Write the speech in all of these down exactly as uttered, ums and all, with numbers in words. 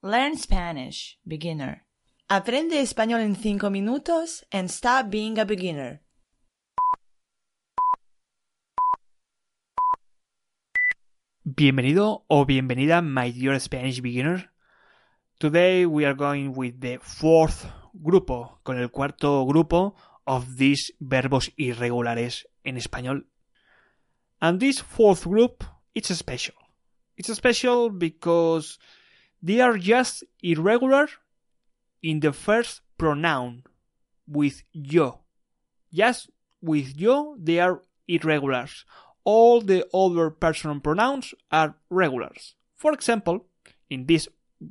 Learn Spanish, beginner. Aprende español en cinco minutos and stop being a beginner. Bienvenido o bienvenida, my dear Spanish beginner. Today we are going with the fourth grupo, con el cuarto grupo of these verbos irregulares en español. And this fourth group, it's special. It's special because they are just irregular in the first pronoun, with yo. Just with yo, they are irregulars. All the other personal pronouns are regulars. For example, in this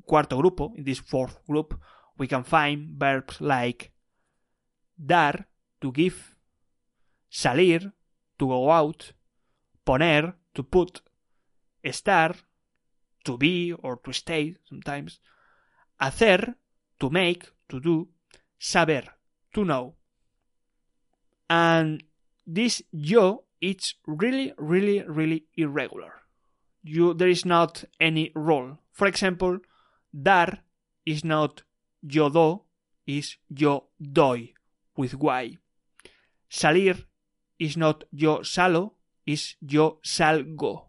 cuarto grupo, in this fourth group, we can find verbs like dar, to give, salir, to go out, poner, to put, estar, to be or to stay sometimes, hacer, to make, to do, saber, to know. And this yo, it's really, really, really irregular. You, there is not any rule. For example, dar is not yo do, is yo doy, with y. Salir is not yo salo, is yo salgo.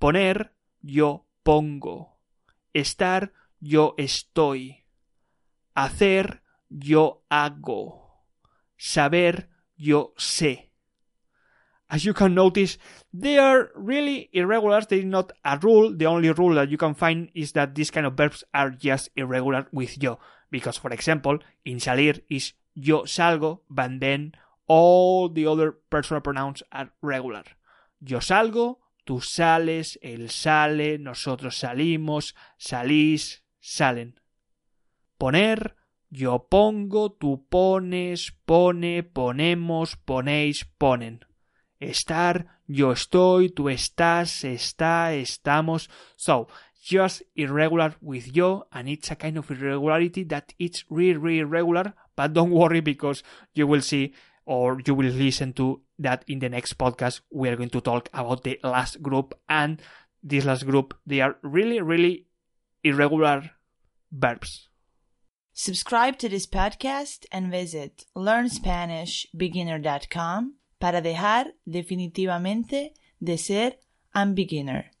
Poner, yo pongo. Estar, yo estoy. Hacer, yo hago. Saber, yo sé. As you can notice, they are really irregular. There is not a rule. The only rule that you can find is that these kind of verbs are just irregular with yo. Because, for example, in salir is yo salgo, but then all the other personal pronouns are regular. Yo salgo, tú sales, él sale, nosotros salimos, salís, salen. Poner, yo pongo, tú pones, pone, ponemos, ponéis, ponen. Estar, yo estoy, tú estás, está, estamos. So, just irregular with yo, and it's a kind of irregularity that it's really, really irregular, but don't worry because you will see or you will listen to that in the next podcast. We are going to talk about the last group, and this last group, they are really, really irregular verbs. Subscribe to this podcast and visit Learn Spanish Beginner dot com para dejar definitivamente de ser un beginner.